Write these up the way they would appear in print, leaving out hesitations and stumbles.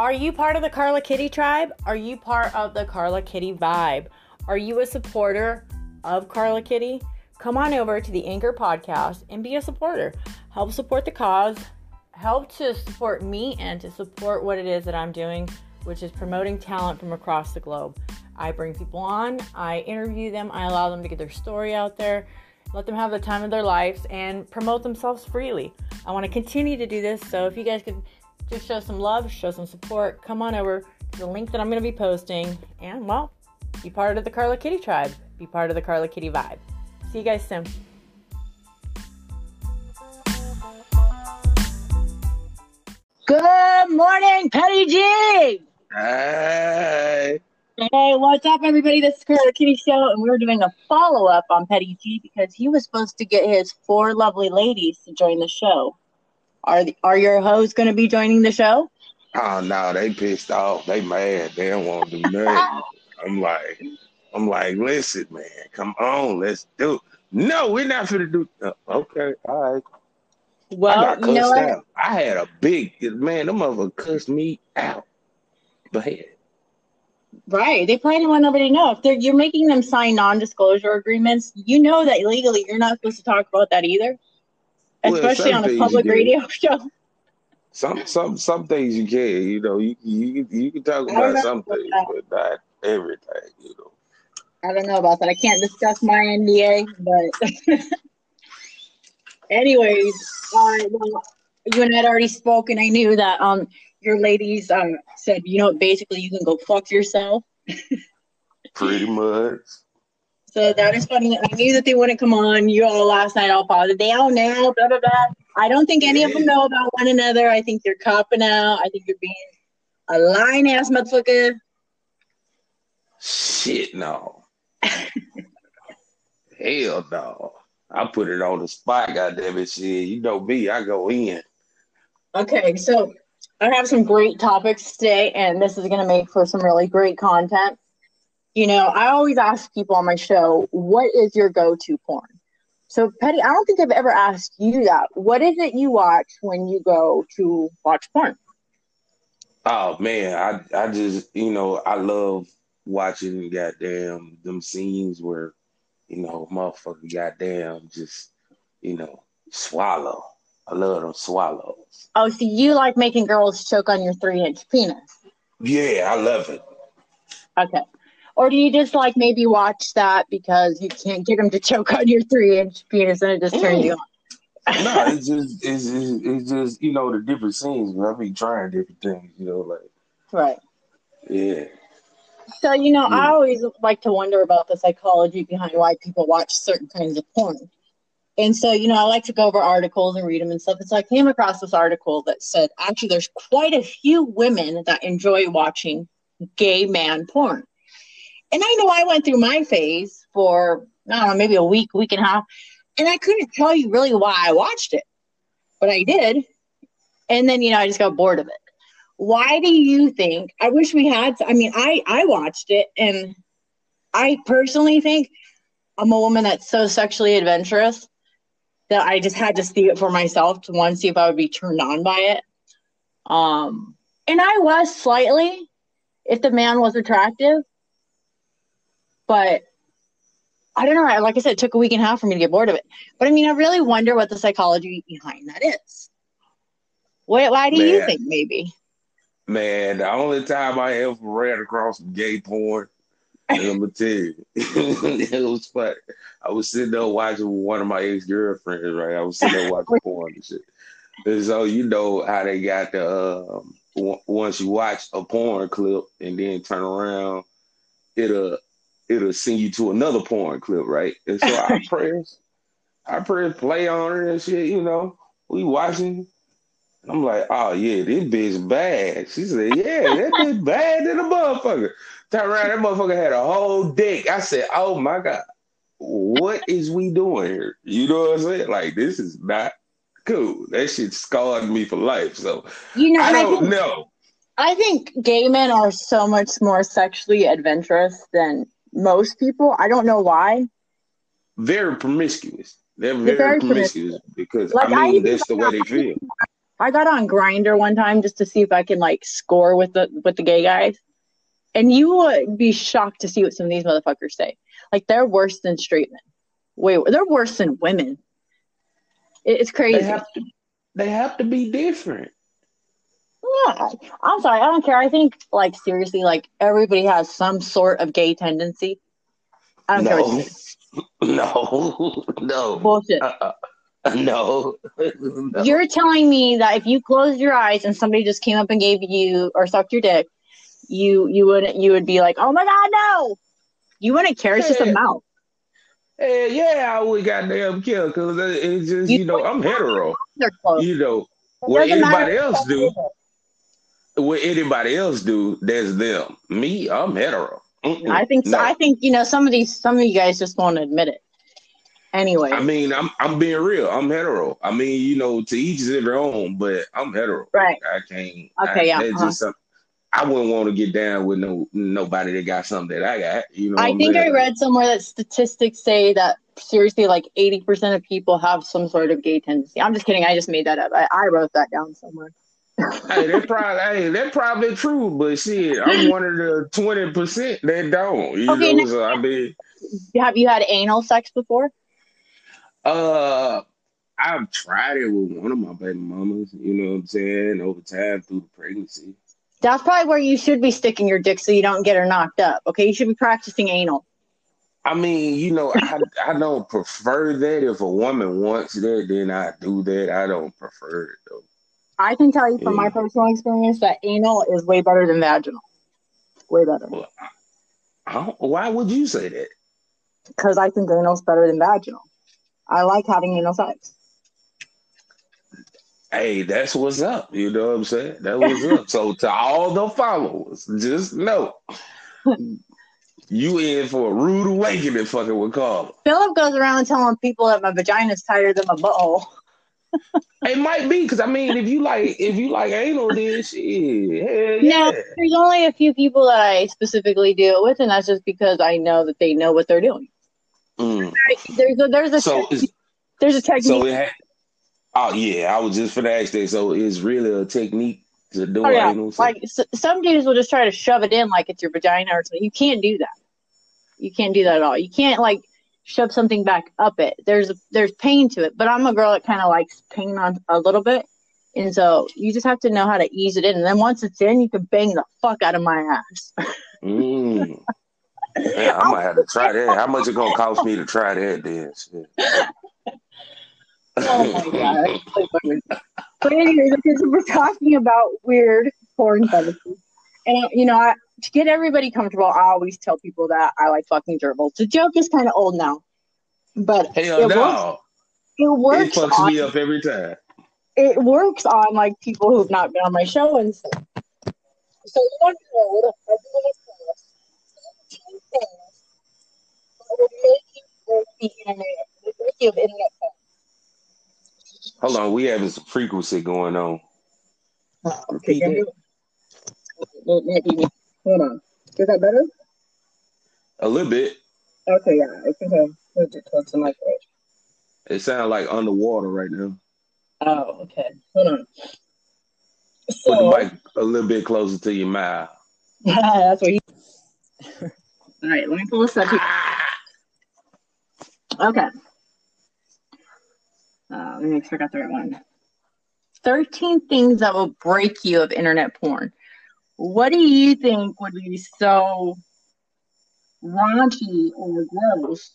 Are you part of the Carla Kitty tribe? Are you part of the Carla Kitty vibe? Are you a supporter of Carla Kitty? Come on over to the Anchor Podcast and be a supporter. Help support the cause. Help to support me and to support what it is that I'm doing, which is promoting talent from across the globe. I bring people on, I interview them, I allow them to get their story out there, let them have the time of their lives, and promote themselves freely. I want to continue to do this, so if you guys could just show some love, show some support, come on over to the link that I'm going to be posting, and, well, be part of the Carla Kitty tribe. Be part of the Carla Kitty vibe. See you guys soon. Good morning, Petty G! Hey! Hey, what's up, everybody? This is Carla Kitty Show, and we're doing a follow-up on Petty G because he was supposed to get his 4 lovely ladies to join the show. Are your hoes going to be joining the show? Oh, no, they pissed off. They mad. They don't want to do nothing. I'm like, listen, man, come on, let's do it. No, we're not finna do it. Okay, all right. Well, I got cussed out. I had a big, man, them motherfuckers cussed me out. Go ahead. Right. They probably want nobody to know. If you're making them sign non-disclosure agreements, you know that legally you're not supposed to talk about that either. Especially on a public radio show. Some things you can, you know, you can talk about some things, but not everything, you know. I don't know about that. I can't discuss my NDA, but anyways, well, you and I had already spoken. I knew that your ladies said, you know, basically you can go fuck yourself. Pretty much. So that is funny. I knew that they wouldn't come on. You all last night all positive. They all know, blah, blah, blah. I don't think any of them know about one another. I think you're copping out. I think you're being a lying-ass motherfucker. Shit, no. Hell no. I put it on the spot, goddammit, shit. You know me, I go in. Okay, so I have some great topics today, and this is going to make for some really great content. You know, I always ask people on my show, what is your go-to porn? So, Petty, I don't think I've ever asked you that. What is it you watch when you go to watch porn? Oh, man, I just, you know, I love watching goddamn them scenes where, you know, motherfucker goddamn just, you know, swallow. I love them swallows. Oh, so you like making girls choke on your 3-inch penis? Yeah, I love it. Okay. Or do you just like maybe watch that because you can't get them to choke on your 3-inch penis and it just turns you on? No, it's just, you know, the different scenes. I be trying different things, you know, like. Right. Yeah. So, you know, I always like to wonder about the psychology behind why people watch certain kinds of porn. And so, you know, I like to go over articles and read them and stuff. And so I came across this article that said, actually, there's quite a few women that enjoy watching gay man porn. And I know I went through my phase for, I don't know, maybe a week, week and a half. And I couldn't tell you really why I watched it. But I did. And then, you know, I just got bored of it. Why do you think, I wish we had, I watched it, and I personally think I'm a woman that's so sexually adventurous that I just had to see it for myself to want to see if I would be turned on by it. And I was slightly, if the man was attractive, but I don't know, like I said, it took a week and a half for me to get bored of it. But I mean, I really wonder what the psychology behind that is. Why do you think maybe? Man, the only time I ever ran across some gay porn, I'm gonna tell you, it was funny. I was sitting there watching one of my ex-girlfriends, right? I was sitting there watching porn and shit. And so you know how they got the once you watch a porn clip and then turn around, it'll send you to another porn clip, right? And so I press play on her and shit. You know, we watching. I'm like, oh, yeah, this bitch bad. She said, yeah, that bitch bad than a motherfucker. Turn around, that motherfucker had a whole dick. I said, oh, my God, what is we doing here? You know what I'm saying? Like, this is not cool. That shit scarred me for life. So, you know, I don't know. I think gay men are so much more sexually adventurous than most people. I don't know why. Very promiscuous. They're very promiscuous because, like, that's the way they feel. I got on Grindr one time just to see if I can like score with the gay guys. And you would be shocked to see what some of these motherfuckers say. Like, they're worse than straight men. Wait, they're worse than women. It's crazy. They have to be different. Yeah. I'm sorry. I don't care. I think, like, seriously, like, everybody has some sort of gay tendency. I don't care what you No. Bullshit. No. You're telling me that if you closed your eyes and somebody just came up and gave you or sucked your dick, you would be like, oh my God, no. You wouldn't care. It's just a mouth. Yeah, I would goddamn care because it's just, you know, I'm hetero. You know, what anybody else do, there's them. Me, I'm hetero. Mm-mm, I think so. No. I think, you know, some of you guys just won't admit it. Anyway, I mean, I'm being real. I'm hetero. I mean, you know, to each is their own, but I'm hetero. Right. I can't. Okay. I wouldn't want to get down with nobody that got something that I got. You know. I think I read somewhere that statistics say that seriously, like 80% of people have some sort of gay tendency. I'm just kidding. I just made that up. I wrote that down somewhere. Hey, that's probably true, but shit, I'm one of the 20% that don't. You know, so I mean, have you had anal sex before? I've tried it with one of my baby mamas, you know what I'm saying, over time through the pregnancy. That's probably where you should be sticking your dick so you don't get her knocked up, okay? You should be practicing anal. I mean, you know, I don't prefer that. If a woman wants that, then I do that. I don't prefer it, though. I can tell you from my personal experience that anal is way better than vaginal. Way better. Well, why would you say that? Because I think anal's better than vaginal. I like having anal sex. Hey, that's what's up. You know what I'm saying? That was up. So to all the followers, just know you in for a rude awakening fucking with Carla. Philip goes around telling people that my vagina's tighter than my butthole. It might be, because I mean, if you like anal, then shit. Hell yeah. Now, there's only a few people that I specifically deal with, and that's just because I know that they know what they're doing. Mm. There's a technique. So I was just for the ask that. So it's really a technique to do anal. Like some dudes will just try to shove it in like it's your vagina or something. You can't do that. You can't do that at all. You can't like shove something back up it. There's pain to it. But I'm a girl that kind of likes pain on a little bit, and so you just have to know how to ease it in. And then once it's in, you can bang the fuck out of my ass. Mm. Man, I might have to try that. How much it gonna cost me to try that then? Shit. Oh my God. But anyway, because we're talking about weird porn fetishes. And, you know, to get everybody comfortable, I always tell people that I like fucking gerbils. The joke is kind of old now. But it works. It fucks me up every time. It works on, like, people who've not been on my show and stuff. So you don't know what things that will make you worth the internet, make you of internet porn. Hold on, we having some frequency going on. Repeat it. Hold on. Is that better? A little bit. Okay, yeah. I think I moved it towards the microphone. It sounds like underwater right now. Oh, okay. Hold on. So, put the mic a little bit closer to your mouth. Yeah, that's what you... All right, let me pull this up here. Okay. Let me make sure I got the right one. 13 things that will break you of internet porn. What do you think would be so raunchy or gross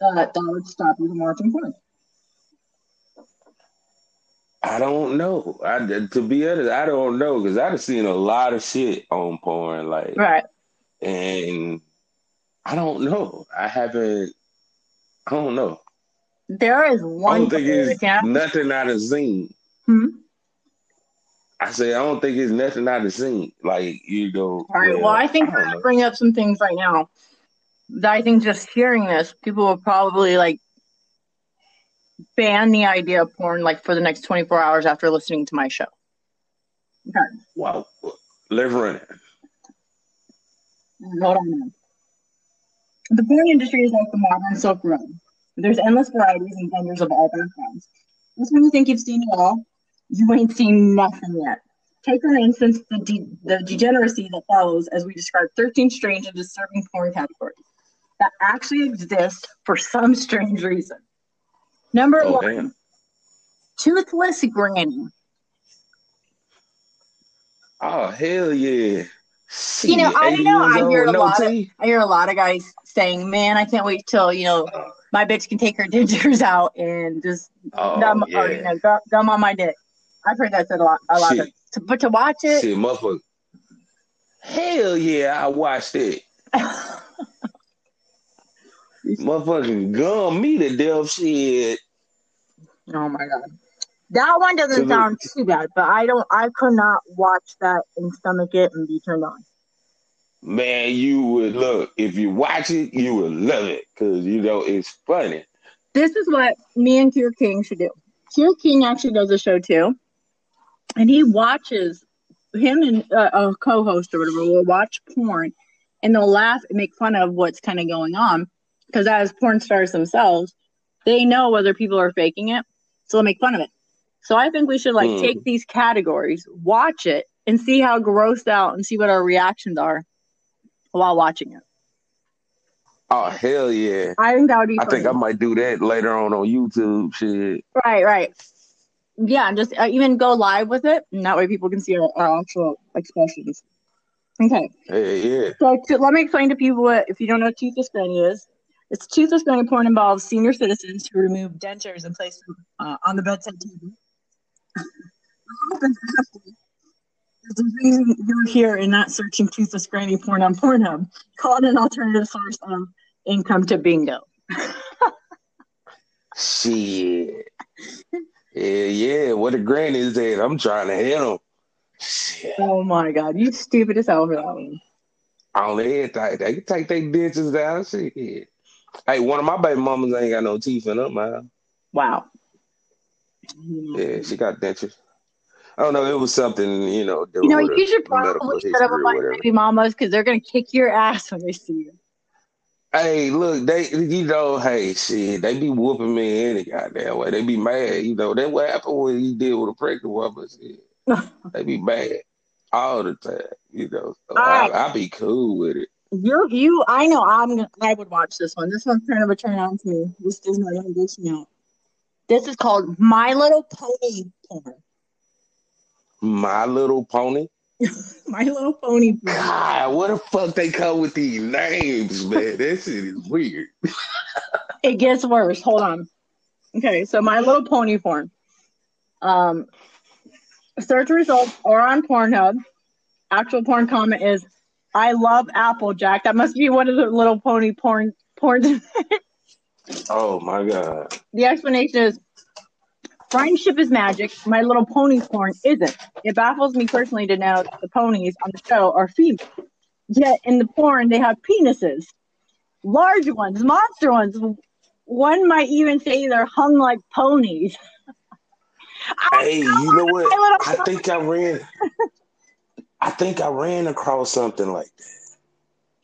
that would stop you from watching porn? I don't know. To be honest, I don't know, because I've seen a lot of shit on porn. Like, right. And I don't know. I don't know. There is one. I don't think it's nothing out of zine. Hmm? I say I don't think it's nothing out of zine. Like, you know. All right. Well, I think I'm gonna bring up some things right now that I think just hearing this, people will probably like ban the idea of porn like for the next 24 hours after listening to my show. Okay. Wow. Let's run it. Hold on. The porn industry is like the modern Silk Road. There's endless varieties and vendors of all backgrounds. Just when you think you've seen it all, you ain't seen nothing yet. Take, for instance, the degeneracy that follows as we describe 13 strange and disturbing porn categories that actually exist for some strange reason. Number one, damn. Toothless granny. Oh, hell yeah. See, you know, I know I hear a lot of guys saying, man, I can't wait till, you know, my bitch can take her dentures out and just gum on my dick. I've heard that said a lot. But to watch it. Shit, motherfucker. Hell yeah, I watched it. Motherfucking gum me to death shit. Oh my God. That one doesn't sound too bad, but I could not watch that and stomach it and be turned on. Man, you would look. If you watch it, you would love it because, you know, it's funny. This is what me and Keir King should do. Keir King actually does a show too. And he watches, him and a co-host or whatever will watch porn and they'll laugh and make fun of what's kind of going on. Because as porn stars themselves, they know whether people are faking it. So they'll make fun of it. So I think we should take these categories, watch it, and see how grossed out and see what our reactions are while watching it. Oh, hell yeah. I think that would be funny. I think I might do that later on YouTube shit. Right. Yeah, and just even go live with it, and that way people can see our actual expressions. Okay. Yeah. So let me explain to people what, if you don't know what toothless granny is. It's toothless granny porn involves senior citizens who remove dentures and place them on the bedside table. The reason you're here and not searching toothless granny porn on Pornhub, call it an alternative source of income to bingo. Shit. Yeah, what a granny is that? I'm trying to handle. Shit. Oh my God, you stupid as hell for that one. On everything, they can take their dentures out. Shit. Hey, one of my baby mamas ain't got no teeth in her mouth. Wow. Yeah, she got dentures. I don't know. It was something, you know. You know, you should probably set up a bunch of baby mamas because they're gonna kick your ass when they see you. Hey, look, they be whooping me any goddamn way. They be mad, you know. That's what happened when you did with a pregnant woman. They be mad all the time, you know. So I be cool with it. Your view, I know. I would watch this one. This one's kind of a turn on to me. This is my young bitch now. This is called My Little Pony porn. My Little Pony? My Little Pony porn. God, what the fuck they come with these names, man? That shit is weird. It gets worse. Hold on. Okay, so My Little Pony porn. Search results are on Pornhub. Actual porn comment is, I love Applejack. That must be one of the Little Pony porn. Oh my God. The explanation is friendship is magic. My Little Pony porn isn't. It baffles me personally to know that the ponies on the show are female. Yet in the porn, they have penises. Large ones, monster ones. One might even say they're hung like ponies. Hey, you know what? I think I ran across something like that.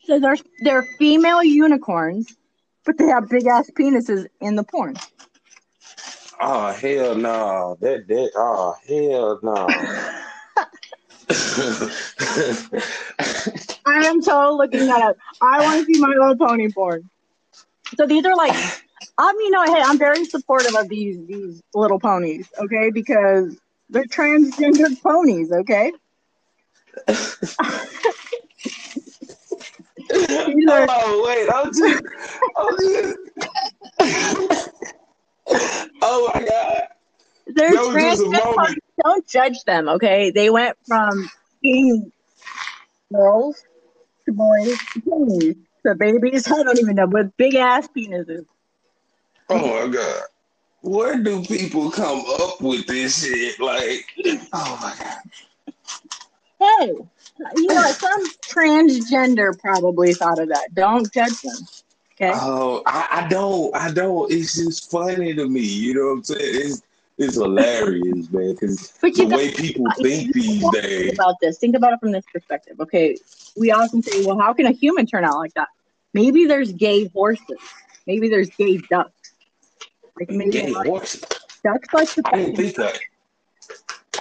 So they're female unicorns. But they have big-ass penises in the porn. Oh, hell no. Oh, hell no. I am totally looking that up. I want to see My Little Pony porn. So these are like, I'm very supportive of these little ponies, okay? Because they're transgendered ponies, okay? Oh my God! They're transgender. Don't judge them, okay? They went from being girls to boys to babies. The babies, I don't even know, with big ass penises. Oh my God! Where do people come up with this shit? Like, oh my God! Hey. You know, some transgender probably thought of that. Don't judge them. Okay. Oh, I don't. It's just funny to me. You know what I'm saying? It's hilarious, man. Because the way people think these days. About this. Think about it from this perspective. Okay. We often say, well, how can a human turn out like that? Maybe there's gay horses. Maybe there's gay ducks. Like, maybe gay horses. Ducks like to. I didn't think that.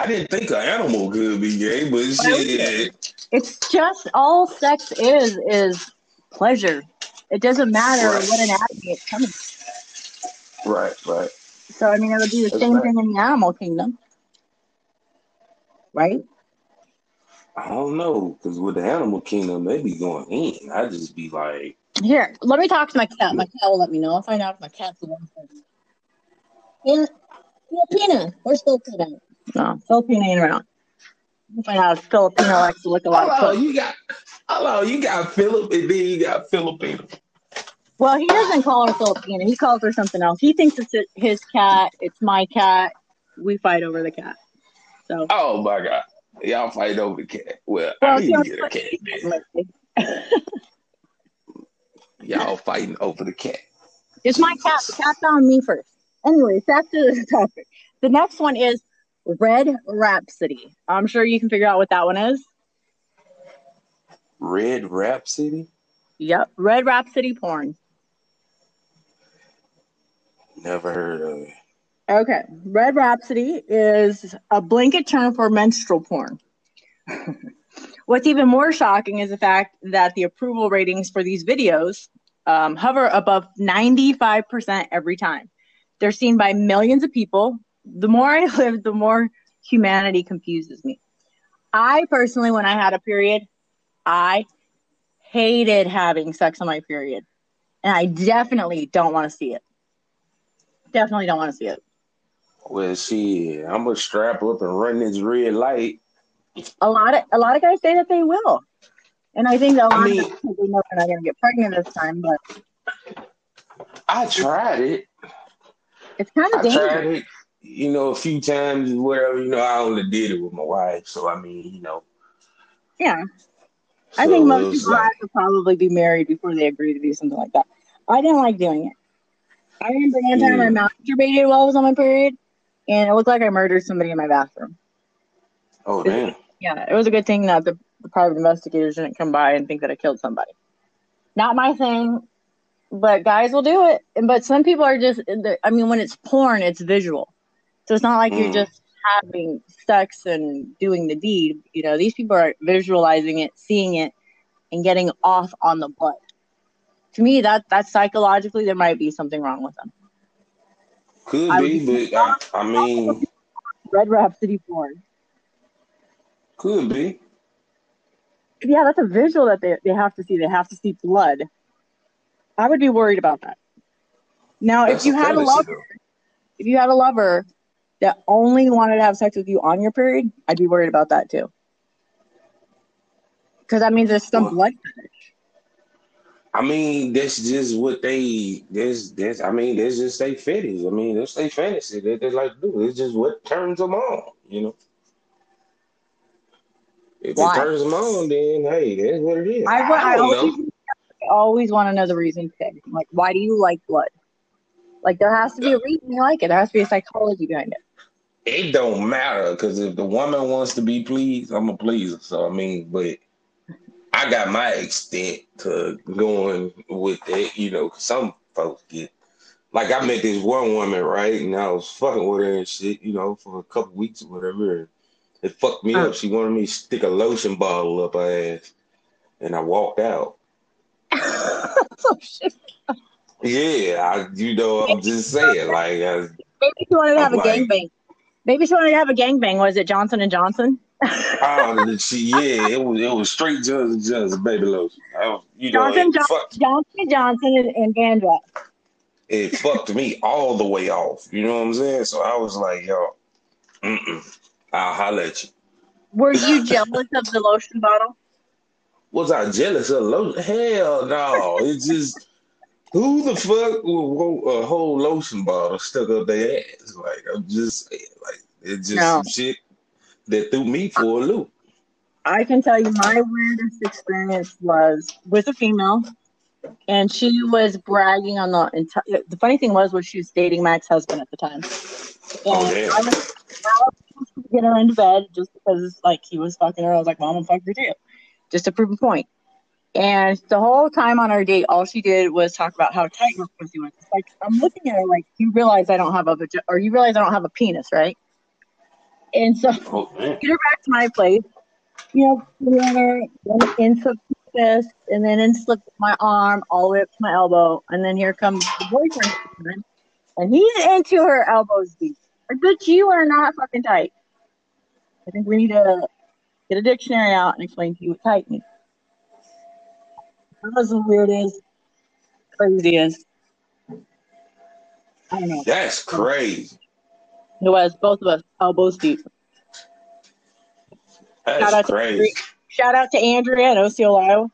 I didn't think an animal could be gay, but shit. It's just all sex is pleasure. It doesn't matter what anatomy it's coming from. Right. So, I mean, it would be the same thing in the animal kingdom. Right? I don't know, because with the animal kingdom, they be going in. I just be like... Here, let me talk to my cat. My cat will let me know. I'll find out if my cat's the one first. Filipina. Where's Filipina? No, Filipina ain't around. We'll find out if Filipina likes to look a lot of clothes. You got Philip, and then you got Filipina. Well, he doesn't call her Filipina. He calls her something else. He thinks it's his cat. It's my cat. We fight over the cat. So. Oh, my God. Y'all fight over the cat. Well I need to get a cat, man. Y'all fighting over the cat. It's my cat. The cat found me first. Anyways, that's the topic. The next one is Red Rhapsody. I'm sure you can figure out what that one is. Red Rhapsody? Yep. Red Rhapsody porn. Never heard of it. Okay. Red Rhapsody is a blanket term for menstrual porn. What's even more shocking is the fact that the approval ratings for these videos hover above 95% every time. They're seen by millions of people. The more I live, the more humanity confuses me. I personally, when I had a period, I hated having sex on my period. And I definitely don't want to see it. Definitely don't want to see it. Well, shit, I'm going to strap up and run this red light. A lot of guys say that they will. And I think a lot of people know they're not going to get pregnant this time. But I tried it. It's kind of dangerous. Tried it. You know, a few times, whatever, you know, I only did it with my wife. So, I mean, you know. Yeah. So I think most people have to probably be married before they agree to do something like that. I didn't like doing it. I remember one time I masturbated while I was on my period, and it looked like I murdered somebody in my bathroom. Oh, damn. Yeah, it was a good thing that the private investigators didn't come by and think that I killed somebody. Not my thing, but guys will do it. But some people are just, I mean, when it's porn, it's visual. So it's not like you're just having sex and doing the deed. You know, these people are visualizing it, seeing it, and getting off on the butt. To me, that psychologically, there might be something wrong with them. Could be, but I mean... Red Rhapsody porn. Could be. Yeah, that's a visual that they have to see. They have to see blood. I would be worried about that. Now, if you had a lover that only wanted to have sex with you on your period, I'd be worried about that too. Because that means there's some blood fetish. I mean, that's just what that's just their fetish. I mean, that's their fantasy. They like to do. It's just what turns them on, you know? If it turns them on, then, hey, that's what it is. I always want to know the reason for it. Like, why do you like blood? Like, there has to be a reason you like it. There has to be a psychology behind it. It don't matter, because if the woman wants to be pleased, I'm a pleaser. So, I mean, but I got my extent to going with that. You know, some folks get... Like, I met this one woman, right? And I was fucking with her and shit, you know, for a couple weeks or whatever. It fucked me up. She wanted me to stick a lotion bottle up her ass, and I walked out. Oh, shit. Yeah, I'm just saying. Like, maybe she wanted to have a gangbang. Maybe she wanted to have a gangbang. Was it Johnson & Johnson? It was straight Johnson & Johnson, baby lotion. Johnson & Johnson and Andrea. It fucked me all the way off. You know what I'm saying? So I was like, yo, I'll holler at you. Were you jealous of the lotion bottle? Was I jealous of lotion? Hell no. It's just... Who the fuck would want a whole lotion bottle stuck up their ass? Like, I'm just saying, like, it's just some shit that threw me for a loop. I can tell you my weirdest experience was with a female, and she was bragging on the entire... The funny thing was she was dating my ex-husband at the time. And I was trying to get her into bed just because, like, he was fucking her. I was like, Mom, I'm fucking her too. Just to prove a point. And the whole time on our date, all she did was talk about how tight her pussy was. It's like, I'm looking at her like, you realize I don't have a penis, right? And so get her back to my place. You know, in some fist, and then in slipped my arm all the way up to my elbow. And then here comes the boyfriend. And he's into her elbows deep. Like, bitch, you are not fucking tight. I think we need to get a dictionary out and explain to you what tight means. That was the weirdest, craziest. I don't know. That's crazy. It was both of us elbows deep. That's crazy. Shout out to Andrea and Osceola, Iowa.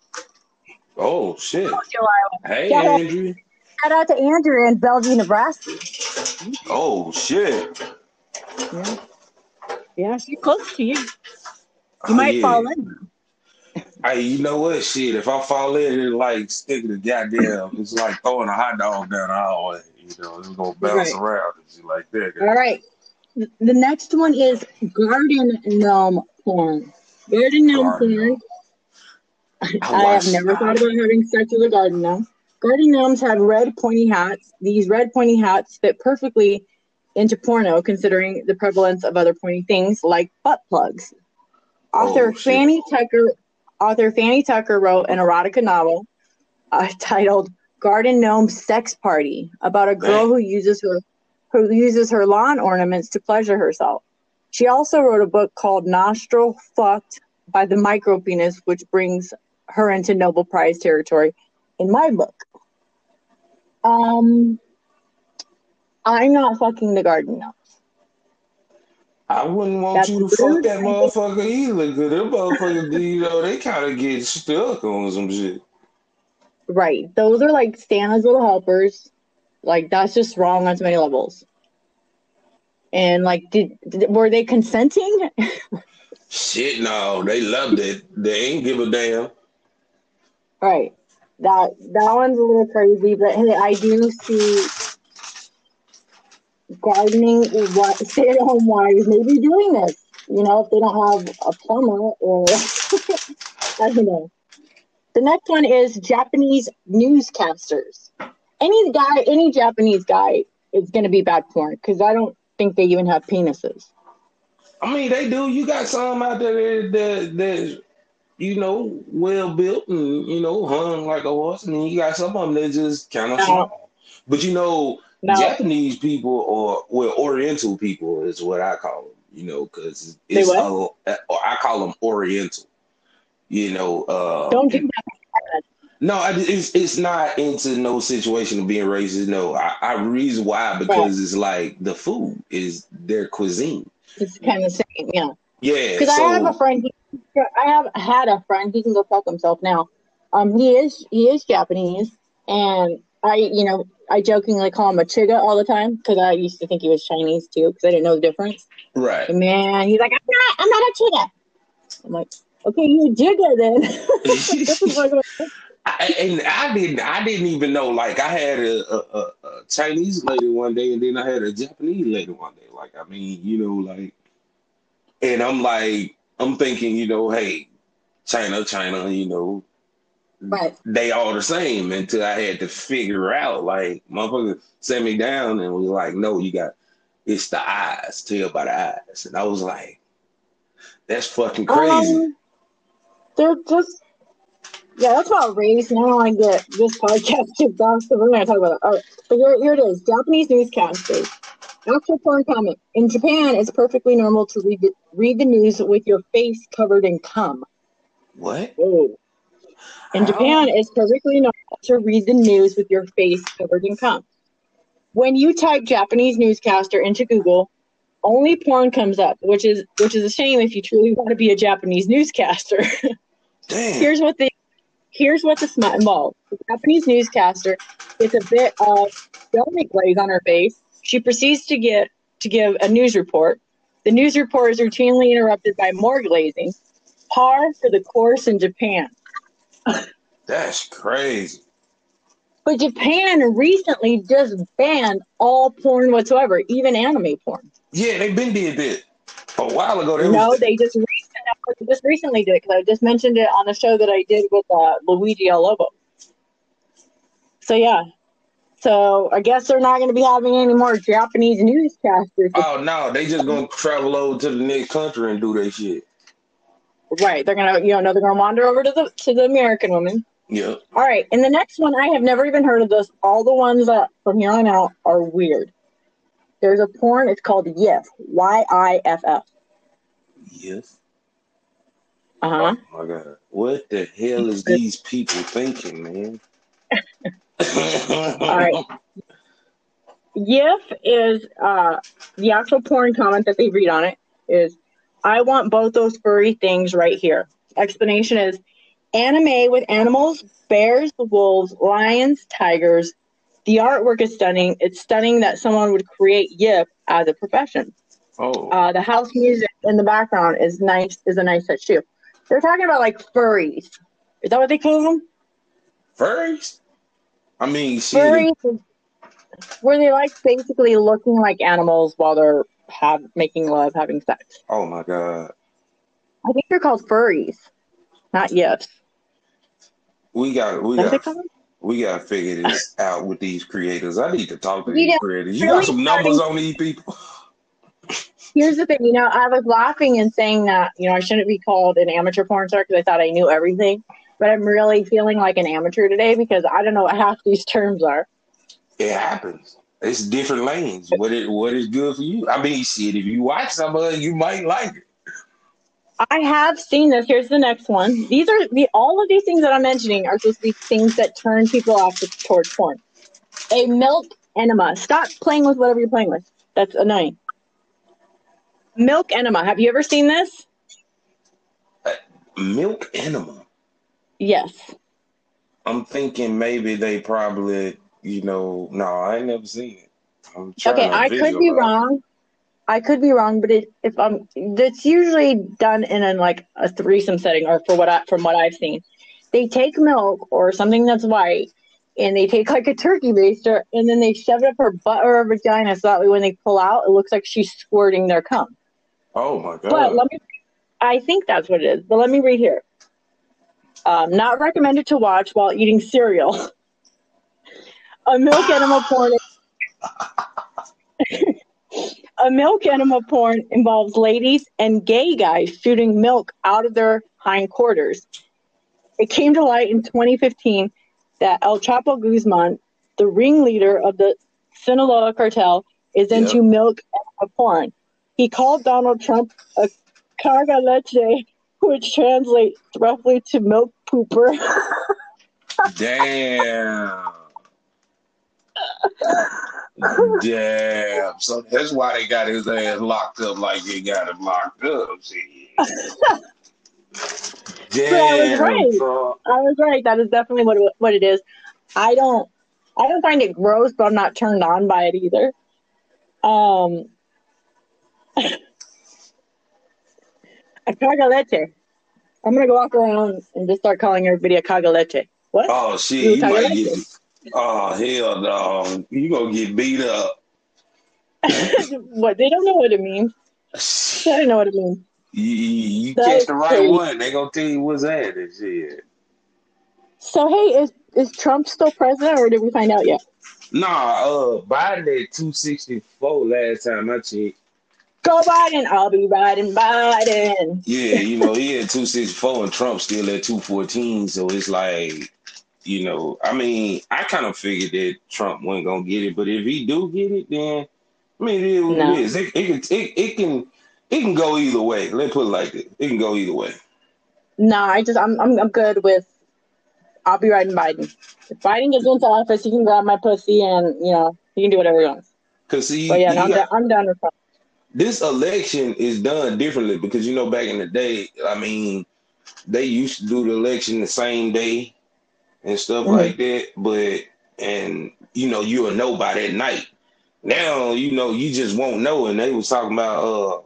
Oh, shit. Osceola, Iowa. Hey, Andrea. Shout out to Andrea in Bellevue, Nebraska. Oh, shit. Yeah. Yeah, she's close to you. You might fall in. Hey, you know what? Shit, if I fall in, it's like sticking a goddamn, it's like throwing a hot dog down the hallway. You know, it's going to bounce around and shit like that. All right. The next one is garden gnome porn. Garden gnome porn. I have never thought about having sex with a garden gnome. Garden gnomes have red pointy hats. These red pointy hats fit perfectly into porno, considering the prevalence of other pointy things like butt plugs. Author Fanny Tucker wrote an erotica novel titled "Garden Gnome Sex Party" about a girl who uses her lawn ornaments to pleasure herself. She also wrote a book called "Nostril Fucked" by the Micro Penis, which brings her into Nobel Prize territory. In my book, I'm not fucking the garden gnome. I wouldn't want you to fuck that motherfucker either, because them motherfuckers, you know, they kind of get stuck on some shit. Right. Those are like Santa's little helpers. Like, that's just wrong on so many levels. And, like, were they consenting? Shit, no. They loved it. They ain't give a damn. Right. That one's a little crazy, but hey, I do see gardening stay-at-home wives maybe doing this. You know, if they don't have a plumber or I don't know. The next one is Japanese newscasters. Any Japanese guy is going to be bad porn because I don't think they even have penises. I mean, they do. You got some out there that you know, well built and, you know, hung like a horse. And then you got some of them that just kind of small. But, you know, Japanese people or Oriental people is what I call them, you know, because it's, I call them Oriental, you know. Don't do that. No, it's not into no situation of being racist. No, I reason why, because it's like the food is their cuisine. It's kind of the same, yeah. Yeah, because I have had a friend. He can go fuck himself now. He is Japanese, and I jokingly call him a chiga all the time because I used to think he was Chinese too because I didn't know the difference. Right, and man. He's like, I'm not a chiga. I'm like, okay, you jigga then. And I didn't even know. Like, I had a Chinese lady one day, and then I had a Japanese lady one day. Like, I mean, you know, like. And I'm like, I'm thinking, you know, hey, China, you know, they all the same until I had to figure out, like, motherfucker sat me down and was like, no, it's the eyes, tell by the eyes. And I was like, that's fucking crazy. They're just, yeah, that's about race. And I don't want to get this podcast kicked off, so we're going to talk about it. All right, but here it is, Japanese newscasters. Actual porn comment. In Japan, it's perfectly normal to read the news with your face covered in cum. What? Whoa. In Japan, it's perfectly normal to read the news with your face covered in cum. When you type Japanese newscaster into Google, only porn comes up, which is a shame if you truly want to be a Japanese newscaster. Damn. Here's what the smut involves. The Japanese newscaster gets a bit of filmic glaze on her face. She proceeds to give a news report. The news report is routinely interrupted by more glazing, par for the course in Japan. That's crazy. But Japan recently just banned all porn whatsoever, even anime porn. Yeah, they've been did that a while ago. They just recently did it because I just mentioned it on the show that I did with Luigi Alobo. So yeah. So I guess they're not going to be having any more Japanese newscasters. Oh, no. They just going to travel over to the next country and do their shit. Right. They're going to, you know, they're going to wander over to the American woman. Yeah. All right. And the next one, I have never even heard of this. All the ones that from here on out are weird. There's a porn. It's called Yiff. Y-I-F-F. Yiff? Uh-huh. Oh, my God. What the hell is these people thinking, man? All right. Yiff is the actual porn comment that they read on it is, I want both those furry things right here. Explanation is anime with animals, bears, wolves, lions, tigers. The artwork is stunning. It's stunning that someone would create Yiff as a profession. Oh. The house music in the background is nice. Is a nice touch too. They're talking about like furries. Is that what they call them? Furries? I mean, furries, where they like basically looking like animals while they're making love, having sex. Oh my God! I think they're called furries, not yips. We got to figure this out with these creators. I need to talk to these creators. You got some numbers on these people. Here's the thing, you know, I was laughing and saying that, you know, I shouldn't be called an amateur porn star because I thought I knew everything. But I'm really feeling like an amateur today because I don't know what half these terms are. It happens. It's different lanes. What is good for you? I mean, shit, if you watch some of it, you might like it. I have seen this. Here's the next one. These are all of these things that I'm mentioning are supposed to be things that turn people off towards porn. A milk enema. Stop playing with whatever you're playing with. That's annoying. Milk enema. Have you ever seen this? Milk enema. Yes. I'm thinking maybe they probably, you know, no, I ain't never seen it. Okay, I could be wrong. but it's usually done in like a threesome setting, or from what I've seen, they take milk or something that's white, and they take like a turkey baster, and then they shove it up her butt or her vagina, so that way when they pull out, it looks like she's squirting their cum. Oh my God! But I think that's what it is. But let me read here. Not recommended to watch while eating cereal. A milk enema porn. A milk enema porn involves ladies and gay guys shooting milk out of their hindquarters. It came to light in 2015 that El Chapo Guzman, the ringleader of the Sinaloa cartel, is into milk enema porn. He called Donald Trump a carga leche, which translates roughly to milk pooper. Damn. So that's why they got his ass locked up like they got him locked up. Damn. So I was right. Bro. I was right. That is definitely what it is. I don't find it gross, but I'm not turned on by it either. A cagaleche. I'm going to go walk around and just start calling everybody a cagaleche. What? Oh, shit. You might get... Oh, hell no. You're going to get beat up. What? They don't know what it means. They don't know what it means. You catch the right one, they're going to tell you what's at it. Shit. So, hey, is Trump still president, or did we find out yet? Nah, Biden at 264 last time I checked. Go Biden, I'll be riding Biden. Yeah, you know, he at 264 and Trump still at 214. So it's like, you know, I mean, I kind of figured that Trump wasn't going to get it. But if he do get it, then, I mean, it is what it is. It can go either way. Let's put it like that. It can go either way. No, I'm good with I'll be riding Biden. If Biden gets into office, he can grab my pussy and, you know, he can do whatever he wants. Because I'm done with Trump. This election is done differently because, you know, back in the day, I mean, they used to do the election the same day and stuff like that. But, and, you know, you'll know by that night. Now, you know, you just won't know. And they was talking about,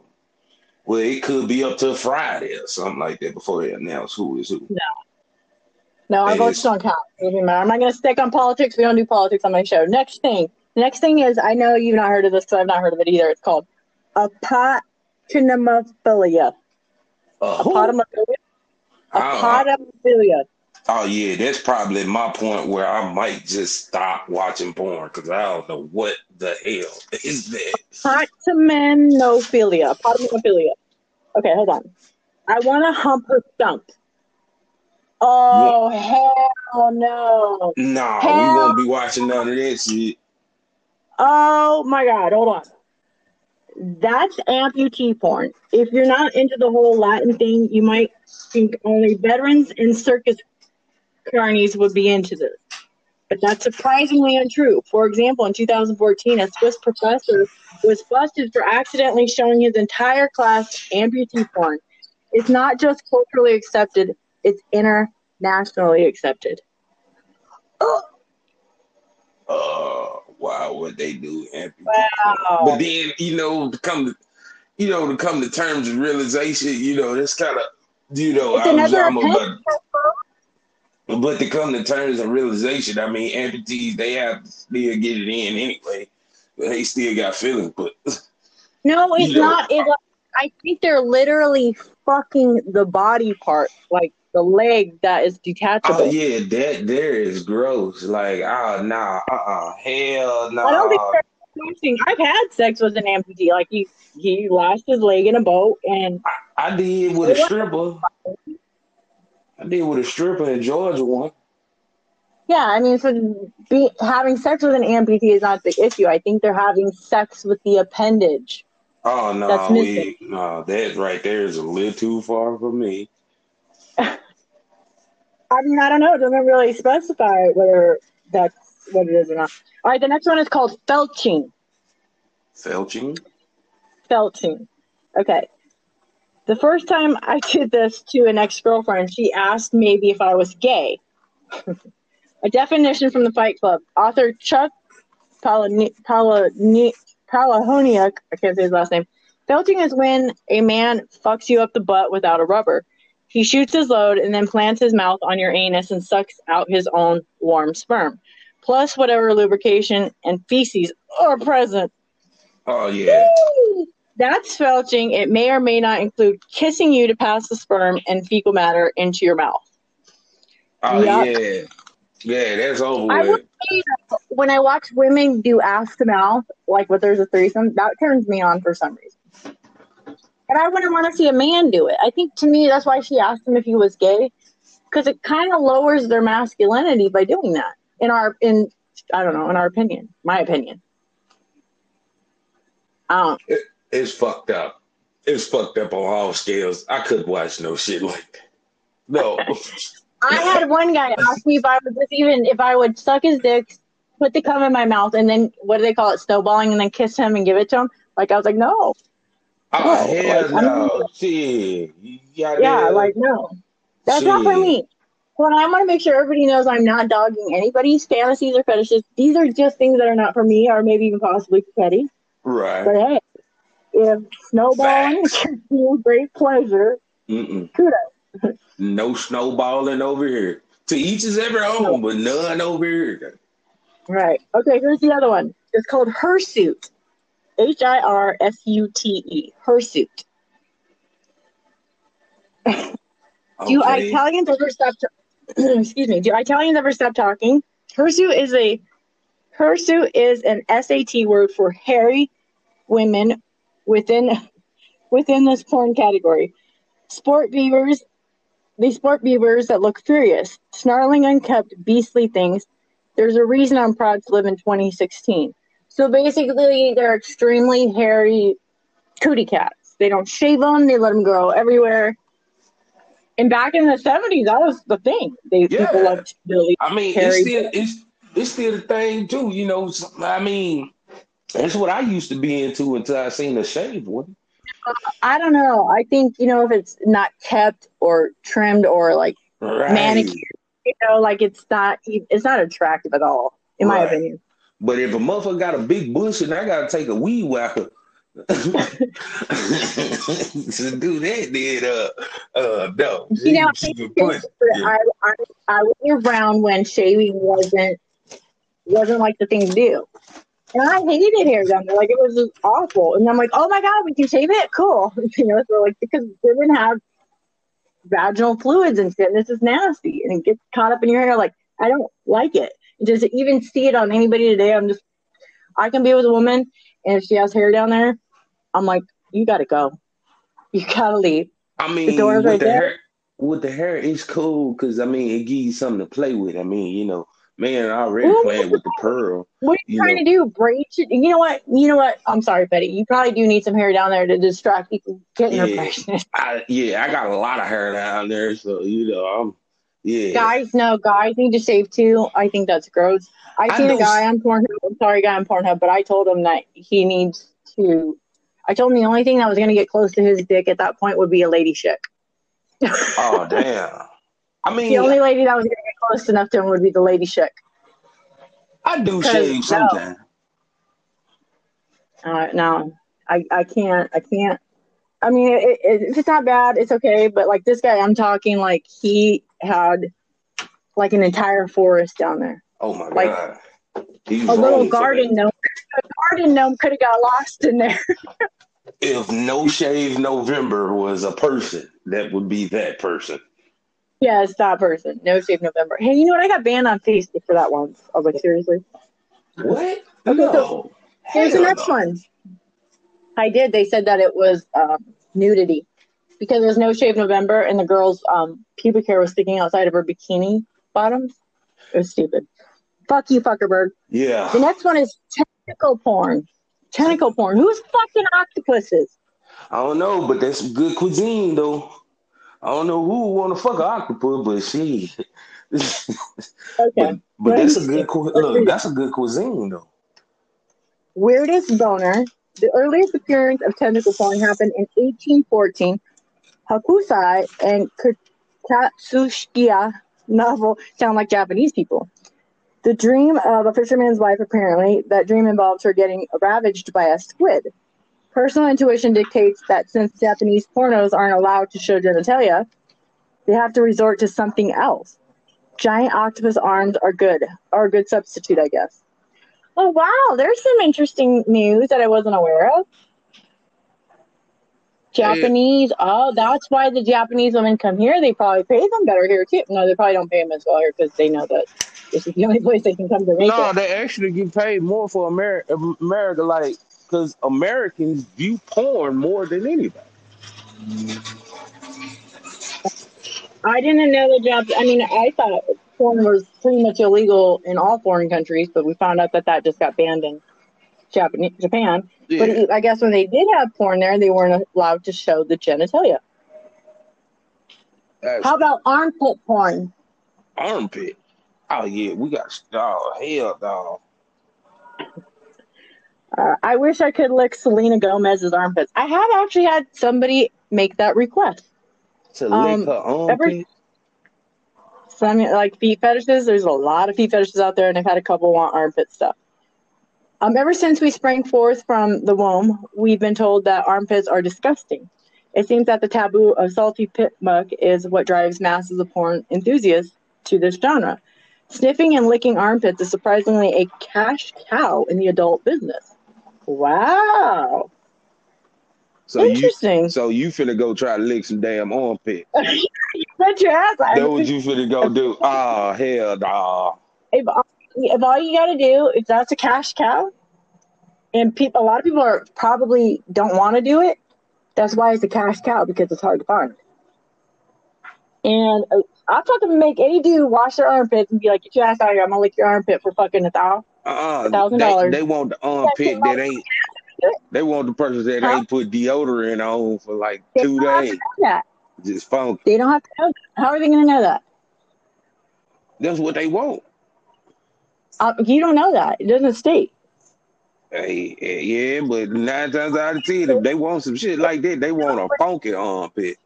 well, it could be up to Friday or something like that before they announce who is who. No, I voted on count. I'm not going to stick on politics. We don't do politics on my show. Next thing is, I know you've not heard of this, so I've not heard of it either. It's called apotemophilia. Apotemophilia. oh yeah, that's probably my point where I might just stop watching porn because I don't know what the hell is that. Potomanophilia. Okay, hold on. I want to hump her stump. Oh, yeah. Hell no. Nah, we won't be watching none of that shit. Oh my God, hold on. That's amputee porn. If you're not into the whole Latin thing, you might think only veterans and circus carnies would be into this. But that's surprisingly untrue. For example, in 2014, a Swiss professor was busted for accidentally showing his entire class amputee porn. It's not just culturally accepted, it's internationally accepted. Oh! Wow, what they do. Wow. But then, to come to terms with realization, that's kind of, but to come to terms with realization, I mean, amputees, they have to still get it in anyway. But they still got feelings, but. No, it's not. I think they're literally fucking the body part, like the leg that is detachable. Oh yeah, that there is gross. Like, hell no. I don't think that's interesting. I've had sex with an amputee. Like he lashed his leg in a boat, and I did with a stripper. I did with a stripper in Georgia one. Yeah, I mean, having sex with an amputee is not the issue. I think they're having sex with the appendage. Oh, no, that's that right there is a little too far for me. I mean, I don't know. It doesn't really specify whether that's what it is or not. All right, the next one is called felching. Felching? Felching. Okay. The first time I did this to an ex-girlfriend, she asked maybe if I was gay. A definition from the Fight Club. Author Chuck Palahniuk, I can't say his last name. Felching is when a man fucks you up the butt without a rubber. He shoots his load and then plants his mouth on your anus and sucks out his own warm sperm, plus whatever lubrication and feces are present. Oh, yeah. Woo! That's felching. It may or may not include kissing you to pass the sperm and fecal matter into your mouth. Oh, yuck. Yeah. Yeah, that's over with. I would say that when I watch women do ass to mouth, like when there's a threesome, that turns me on for some reason. And I wouldn't want to see a man do it. I think to me, that's why she asked him if he was gay, because it kind of lowers their masculinity by doing that. In my opinion. It's fucked up. It's fucked up on all scales. I couldn't watch no shit like that. No. I had one guy ask me if I would suck his dick, put the cum in my mouth, and then what do they call it, snowballing, and then kiss him and give it to him. Like I was like, no. Oh hell no! Shit. Yeah, like no, that's not for me. Well, I want to make sure everybody knows I'm not dogging anybody's fantasies or fetishes. These are just things that are not for me, or maybe even possibly petty. Right. But hey, if snowballing can be a great pleasure, kudos. No snowballing over here. To each is every own, but none over here. Right. Okay, here's the other one. It's called hirsute. hirsute. Hirsute. Okay. Do Italians ever stop talking? Hirsute is an SAT word for hairy women within this porn category. Sport beavers that look furious, snarling, unkempt, beastly things. There's a reason I'm proud to live in 2016. So basically, they're extremely hairy cootie cats. They don't shave them. They let them grow everywhere. And back in the 70s, that was the thing. People loved really hairy. I mean, it's still the thing, too. I mean, that's what I used to be into until I seen the shave one. I don't know. I think, if it's not kept or trimmed or like manicured, like it's not attractive at all, in my opinion. But if a motherfucker got a big bush and I got to take a weed whacker to do that, then no. I was around when shaving wasn't like the thing to do. And I hated hair down there. Like, it was just awful. And I'm like, oh, my God, we can shave it? Cool. So, like, because women have vaginal fluids and shit, and this is nasty, and it gets caught up in your hair. Like, I don't like it. Just even see it on anybody today. I can be with a woman, and if she has hair down there, I'm like, you gotta go, you gotta leave. I mean, the door's right there. Hair, with the hair, it's cool because I mean, it gives you something to play with. I mean, you know, man, I already played with the pearl. What are you trying to do? Braid? You know what? I'm sorry, Betty. You probably do need some hair down there to distract you from getting her pregnant. I got a lot of hair down there, so you know, I'm. Yeah. Guys need to shave too. I think that's gross. I seen a guy on Pornhub. I'm sorry, guy on Pornhub, but I told him that he needs to. I told him the only thing that was going to get close to his dick at that point would be a Lady Schick. Oh, damn. I mean, the only lady that was going to get close enough to him would be the Lady Schick. I do shave sometimes. No, I can't. I mean, it's not bad. It's okay. But, like, this guy I'm talking, like, he had, like, an entire forest down there. Oh, my God. He's a little garden gnome. A garden gnome could have got lost in there. If No Shave November was a person, that would be that person. Yeah, it's that person. No Shave November. Hey, you know what? I got banned on Facebook for that once. I was like, seriously? What? Okay, no. So here's the next one. I did. They said that it was nudity because there's No Shave November and the girl's pubic hair was sticking outside of her bikini bottoms. It was stupid. Fuck you, Fuckerberg. Yeah. The next one is tentacle porn. Tentacle porn. Who's fucking octopuses? I don't know, but that's good cuisine, though. I don't know who want to fuck an octopus, but she. Okay. But that's a good cuisine, though. Weirdest boner. The earliest appearance of tentacle porn happened in 1814. Hakusai and Katsushika novel sound like Japanese people. The dream of a fisherman's wife, apparently, that dream involves her getting ravaged by a squid. Personal intuition dictates that since Japanese pornos aren't allowed to show genitalia, they have to resort to something else. Giant octopus arms are a good substitute, I guess. Oh, wow. There's some interesting news that I wasn't aware of. Japanese. Yeah. Oh, that's why the Japanese women come here. They probably pay them better here, too. No, they probably don't pay them as well here because they know that this is the only place they can come to make it. No, they actually get paid more for America, like, because Americans view porn more than anybody. I didn't know the Japanese. I mean, I thought porn was pretty much illegal in all foreign countries, but we found out that just got banned in Japan. Yeah. But I guess when they did have porn there, they weren't allowed to show the genitalia. How about armpit porn? Armpit? Oh, yeah, we got... Oh, hell, dog. I wish I could lick Selena Gomez's armpits. I have actually had somebody make that request. To lick her armpits? So, I mean, like feet fetishes, there's a lot of feet fetishes out there, and I've had a couple want armpit stuff. Ever since we sprang forth from the womb, we've been told that armpits are disgusting. It seems that the taboo of salty pit muck is what drives masses of porn enthusiasts to this genre. Sniffing and licking armpits is surprisingly a cash cow in the adult business. Wow. So interesting. So you finna go try to lick some damn armpit. You bet your ass. That's what you finna go do. Oh, hell nah. If all you gotta do, if that's a cash cow, and a lot of people are probably don't want to do it, that's why it's a cash cow, because it's hard to find. And I'm fucking make any dude wash their armpits and be like, get your ass out of here, I'm gonna lick your armpit for fucking $1,000. They want the armpit that ain't... They want the person that ain't put deodorant on for like 2 days. Just funky. They don't have to know that. How are they going to know that? That's what they want. You don't know that. It doesn't state. Hey, yeah, but 9 times out of 10, if they want some shit like that, they want a funky armpit.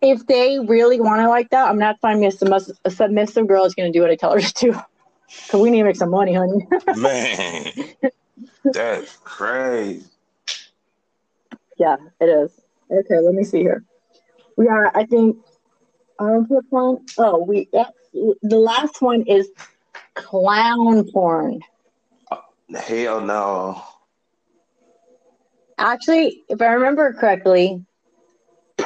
If they really want it like that, I'm not finding a submissive girl is going to do what I tell her to do. Because we need to make some money, honey. Man. That's crazy. Yeah, it is. Okay, let me see here. We are, I think, porn. Oh, the last one is clown porn. Hell no. Actually, if I remember correctly,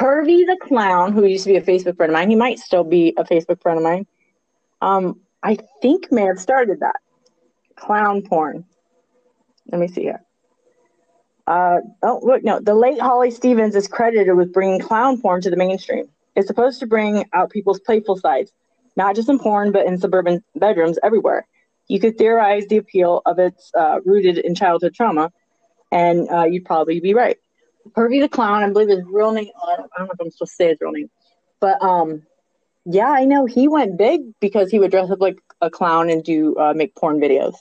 Pervy the Clown, who used to be a Facebook friend of mine, he might still be a Facebook friend of mine, I think may have started that. Clown porn. Let me see here. The late Holly Stevens is credited with bringing clown porn to the mainstream. It's supposed to bring out people's playful sides, not just in porn, but in suburban bedrooms everywhere. You could theorize the appeal of its rooted in childhood trauma, and you'd probably be right. Pervy the Clown, I believe his real name, I don't know if I'm supposed to say his real name, but yeah, I know he went big because he would dress up like a clown and do make porn videos.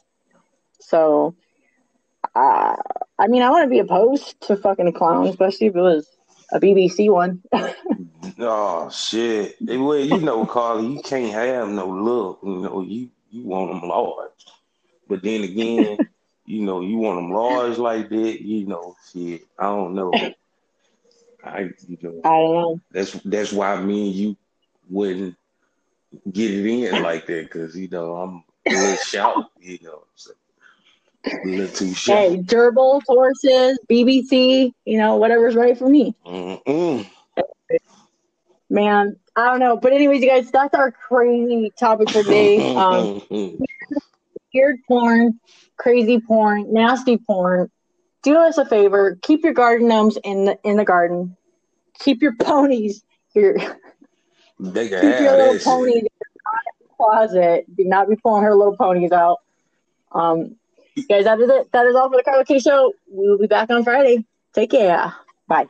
So, I mean, I want to be opposed to fucking a clown, especially if it was a BBC one. Oh, shit. Well, you know, Carla, you can't have no look. You know, you want them large. But then again, you know, you want them large like that, you know, shit, I don't know. I don't know. That's why me and you wouldn't get it in like that, because, you know, I'm a little shout, you know. So, a little too shout. Hey, gerbils, horses, BBC, you know, whatever's right for me. Mm-mm. Man, I don't know. But anyways, you guys, that's our crazy topic for today. Weird porn, crazy porn, nasty porn. Do us a favor. Keep your garden gnomes in the garden. Keep your ponies. Keep your little ponies in the closet. Do not be pulling her little ponies out. Guys, that is it. That is all for the Carla Kitty Show. We will be back on Friday. Take care. Bye.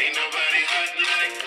Ain't nobody hot like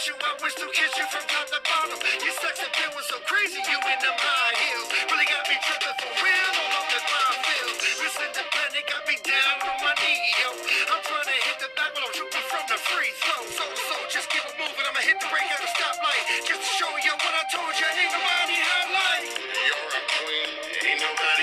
miss you. I wish to kiss you from top to bottom. Your sex appeal was so crazy, you end up high heels. Really got me tripping for real, along with my feels. This independent got me down on my knee, yo. I'm trying to hit the back, but I'm shooting from the free throw. So, just keep it moving. I'ma hit the brake at a stoplight. Just to show you what I told you, ain't nobody hot like. You're a queen, ain't nobody.